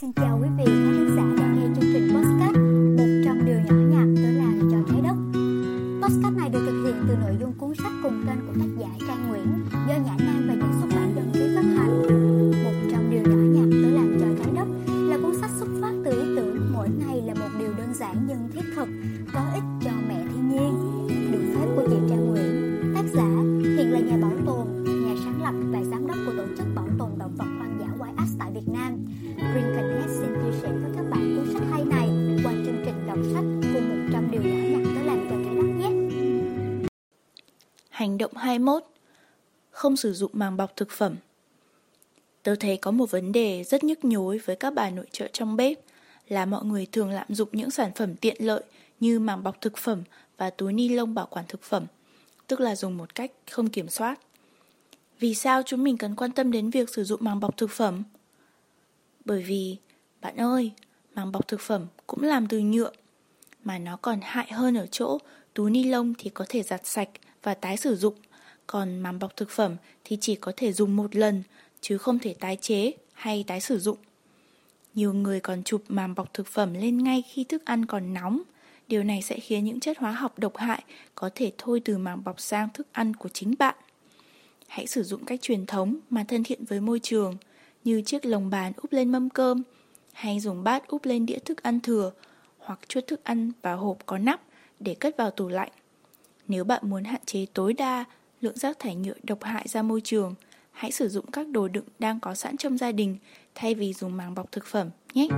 Xin chào quý vị khán giả đang nghe chương trình podcast 100 điều nhỏ nhặt tới làng cho trái đất. Podcast này được thực hiện từ nội dung cuốn sách cùng tên của tác giả Trang Nguyễn do Nhã Nam và nhà xuất bản Dân Trí phát hành. 100 điều nhỏ nhặt tới làng cho trái đất là cuốn sách xuất phát từ ý tưởng mỗi ngày là một điều đơn giản nhưng thiết thực, có ích cho mẹ thiên nhiên, được phép của chị Trang Nguyễn, tác giả hiện là nhà bảo tồn, nhà sáng lập và giám đốc của tổ chức bảo tồn động vật hoang dã WildAct tại Việt Nam. Green Connect xin chia sẻ với các bạn cuốn sách hay này qua chương trình đọc sách cùng 100 điều nhỏ nhặt tới làm cho trái đất nhé. Hành động 21. Không sử dụng màng bọc thực phẩm. Tớ thấy có một vấn đề rất nhức nhối với các bà nội trợ trong bếp là mọi người thường lạm dụng những sản phẩm tiện lợi như màng bọc thực phẩm và túi ni lông bảo quản thực phẩm, tức là dùng một cách không kiểm soát. Vì sao chúng mình cần quan tâm đến việc sử dụng màng bọc thực phẩm? Bởi vì, bạn ơi, màng bọc thực phẩm cũng làm từ nhựa, mà nó còn hại hơn ở chỗ túi ni lông thì có thể giặt sạch và tái sử dụng, còn màng bọc thực phẩm thì chỉ có thể dùng một lần, chứ không thể tái chế hay tái sử dụng. Nhiều người còn chụp màng bọc thực phẩm lên ngay khi thức ăn còn nóng, điều này sẽ khiến những chất hóa học độc hại có thể thôi từ màng bọc sang thức ăn của chính bạn. Hãy sử dụng cách truyền thống mà thân thiện với môi trường, như chiếc lồng bàn úp lên mâm cơm, hay dùng bát úp lên đĩa thức ăn thừa, hoặc chuốt thức ăn vào hộp có nắp để cất vào tủ lạnh. Nếu bạn muốn hạn chế tối đa lượng rác thải nhựa độc hại ra môi trường, hãy sử dụng các đồ đựng đang có sẵn trong gia đình thay vì dùng màng bọc thực phẩm nhé.